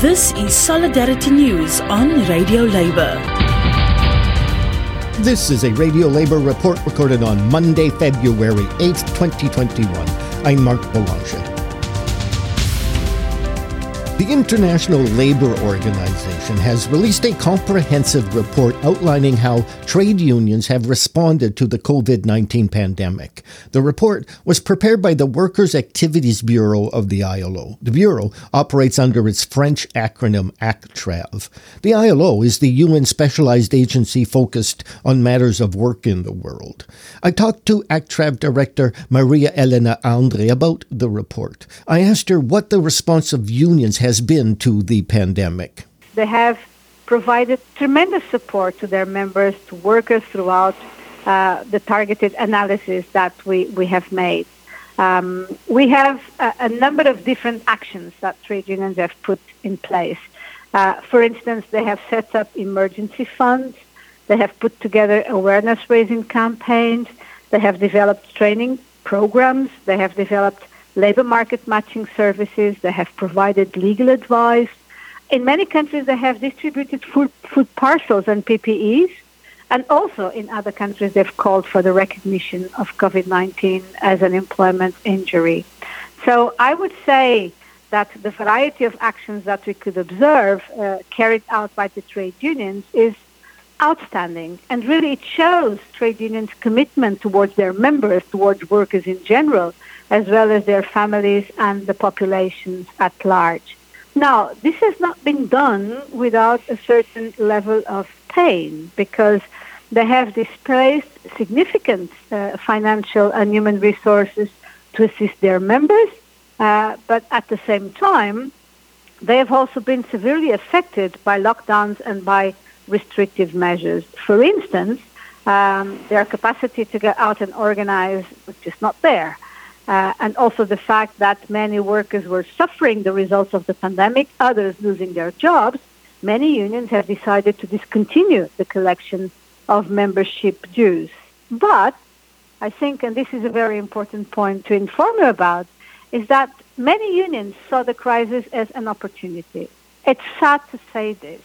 This is Solidarity News on Radio Labor. This is a Radio Labor report recorded on Monday, February 8th, 2021. I'm Mark Boulanger. The International Labour Organization has released a comprehensive report outlining how trade unions have responded to the COVID-19 pandemic. The report was prepared by the Workers' Activities Bureau of the ILO. The Bureau operates under its French acronym ACTRAV. The ILO is the UN specialized agency focused on matters of work in the world. I talked to ACTRAV Director Maria Elena André about the report. I asked her what the response of unions has been to the pandemic. They have provided tremendous support to their members, to workers throughout the targeted analysis that we have made. We have a number of different actions that trade unions have put in place. For instance, they have set up emergency funds. They have put together awareness-raising campaigns. They have developed training programs. They have developed labor market matching services. They have provided legal advice. In many countries, they have distributed food parcels and PPEs. And also in other countries, they've called for the recognition of COVID-19 as an employment injury. So I would say that the variety of actions that we could observe carried out by the trade unions is outstanding. And really, it shows trade unions' commitment towards their members, towards workers in general, as well as their families and the populations at large. Now, this has not been done without a certain level of pain, because they have displaced significant financial and human resources to assist their members, but at the same time, they have also been severely affected by lockdowns and by restrictive measures. For instance, their capacity to get out and organize was just not there. And also the fact that many workers were suffering the results of the pandemic, others losing their jobs, many unions have decided to discontinue the collection of membership dues. But I think, and this is a very important point to inform you about, is that many unions saw the crisis as an opportunity. It's sad to say this,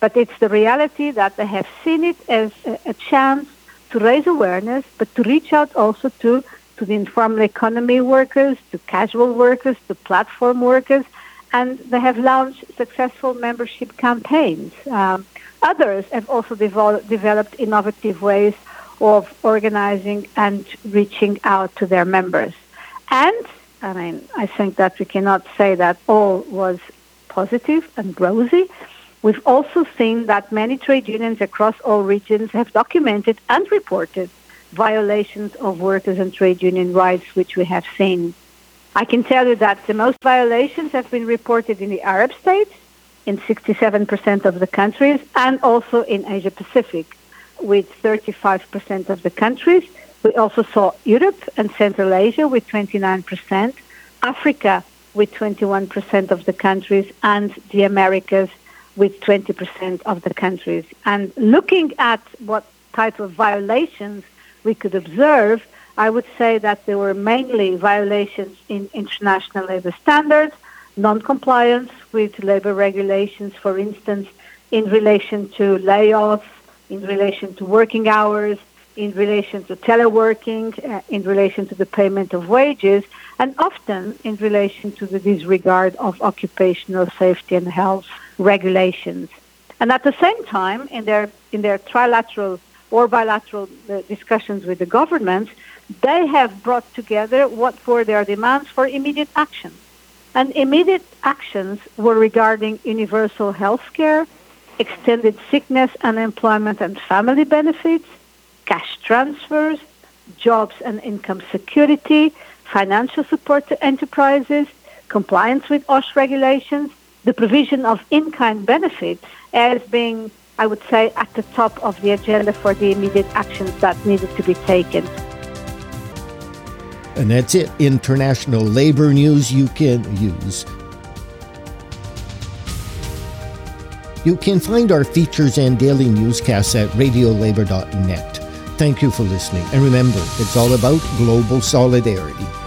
but it's the reality that they have seen it as a chance to raise awareness, but to reach out also to the informal economy workers, to casual workers, to platform workers, and they have launched successful membership campaigns. Others have also developed innovative ways of organizing and reaching out to their members. And, I mean, I think that we cannot say that all was positive and rosy. We've also seen that many trade unions across all regions have documented and reported violations of workers and trade union rights, which we have seen. I can tell you that the most violations have been reported in the Arab states, in 67% of the countries, and also in Asia Pacific, with 35% of the countries. We also saw Europe and Central Asia with 29%, Africa with 21% of the countries, and the Americas with 20% of the countries. And looking at what type of violations we could observe, I would say that there were mainly violations in international labor standards, non-compliance with labor regulations, for instance, in relation to layoffs, in relation to working hours, in relation to teleworking, in relation to the payment of wages, and often in relation to the disregard of occupational safety and health regulations. And at the same time, in their trilateral or bilateral discussions with the governments, they have brought together what were their demands for immediate action. And immediate actions were regarding universal health care, extended sickness, unemployment and family benefits, cash transfers, jobs and income security, financial support to enterprises, compliance with OSH regulations, the provision of in-kind benefits as being, I would say, at the top of the agenda for the immediate actions that needed to be taken. And that's it. International Labour News you can use. You can find our features and daily newscasts at radiolabor.net. Thank you for listening. And remember, it's all about global solidarity.